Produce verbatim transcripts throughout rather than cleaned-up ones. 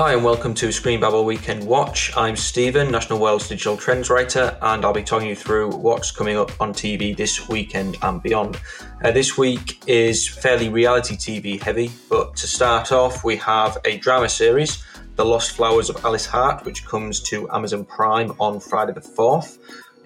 Hi and welcome to Screen Babble Weekend Watch. I'm Stephen, National World's Digital Trends Writer, and I'll be talking you through what's coming up on T V this weekend and beyond. Uh, this week is fairly reality T V heavy, but to start off we have a drama series, The Lost Flowers of Alice Hart, which comes to Amazon Prime on Friday the fourth.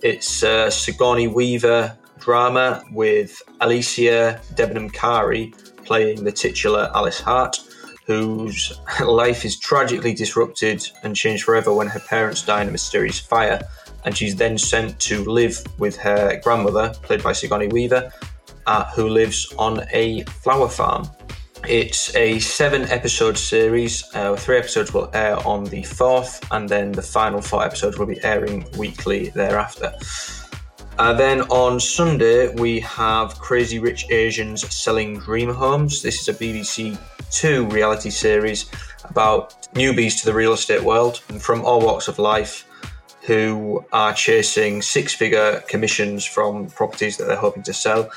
It's a Sigourney Weaver drama with Alicia Debnam-Carey playing the titular Alice Hart, whose life is tragically disrupted and changed forever when her parents die in a mysterious fire. And she's then sent to live with her grandmother, played by Sigourney Weaver, uh, who lives on a flower farm. It's a seven-episode series. Uh, three episodes will air on the fourth, and then the final four episodes will be airing weekly thereafter. Uh, then on Sunday, we have Crazy Rich Asians Selling Dream Homes. This is a B B C Two reality series about newbies to the real estate world from all walks of life who are chasing six-figure commissions from properties that they're hoping to sell.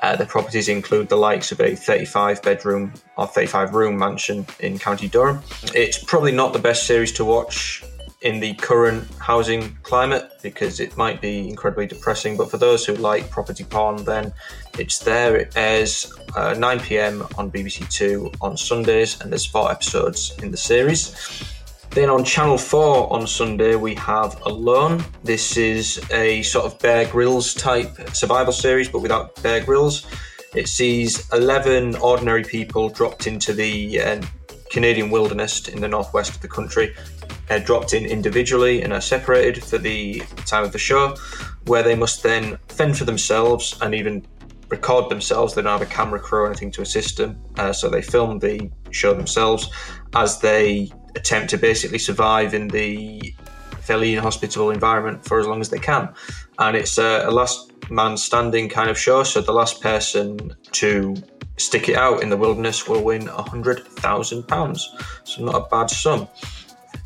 Uh, the properties include the likes of a thirty-five-bedroom or thirty-five-room mansion in County Durham. It's probably not the best series to watch in the current housing climate because it might be incredibly depressing, but for those who like property porn, then it's there. It airs uh, nine p.m. on B B C Two on Sundays, and there's four episodes in the series. Then on Channel four on Sunday, we have Alone. This is a sort of Bear Grylls type survival series, but without Bear Grylls. It sees eleven ordinary people dropped into the uh, Canadian wilderness in the northwest of the country. They're dropped in individually and are separated for the time of the show, where they must then fend for themselves and even record themselves. They don't have a camera crew or anything to assist them, uh, so they film the show themselves as they attempt to basically survive in the fairly inhospitable environment for as long as they can. And it's a, a last man standing kind of show, so the last person to stick it out in the wilderness will win one hundred thousand pounds, so not a bad sum.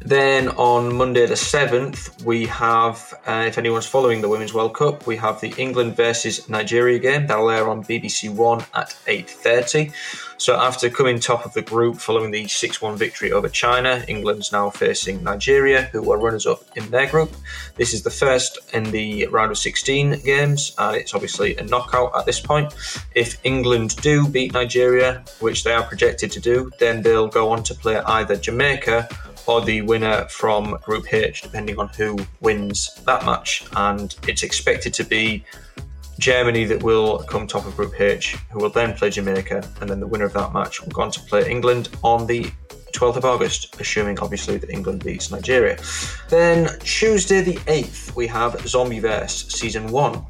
Then on Monday the seventh, we have, uh, if anyone's following the Women's World Cup, we have the England versus Nigeria game. That'll air on B B C One at eight thirty. So after coming top of the group following the six one victory over China, England's now facing Nigeria, who were runners-up in their group. This is the first in the round of sixteen games, and it's obviously a knockout at this point. If England do beat Nigeria, which they are projected to do, then they'll go on to play either Jamaica or the winner from Group H, depending on who wins that match. And it's expected to be Germany that will come top of Group H, who will then play Jamaica, and then the winner of that match will go on to play England on the twelfth of August, assuming, obviously, that England beats Nigeria. Then Tuesday the eighth, we have Zombieverse Season one.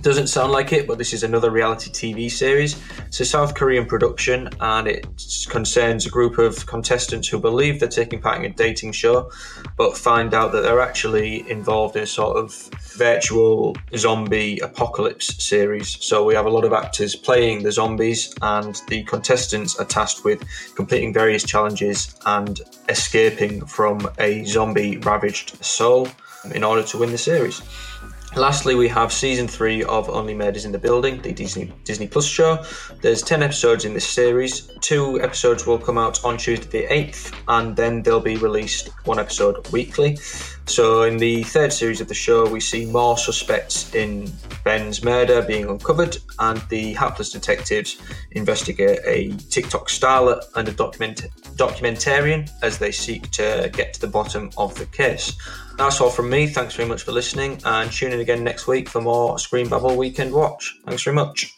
Doesn't sound like it, but this is another reality T V series. It's a South Korean production, and it concerns a group of contestants who believe they're taking part in a dating show, but find out that they're actually involved in a sort of virtual zombie apocalypse series. So we have a lot of actors playing the zombies, and the contestants are tasked with completing various challenges and escaping from a zombie-ravaged Seoul in order to win the series. Lastly, we have season three of Only Murders in the Building, the Disney Disney Plus show. There's ten episodes in this series. Two episodes will come out on Tuesday the eighth, and then they'll be released one episode weekly. So in the third series of the show, we see more suspects in Ben's murder being uncovered, and the hapless detectives investigate a TikTok starlet and a document- documentarian as they seek to get to the bottom of the case. That's all from me. Thanks very much for listening, and tune in again next week for more Screen Babble Weekend Watch. Thanks very much.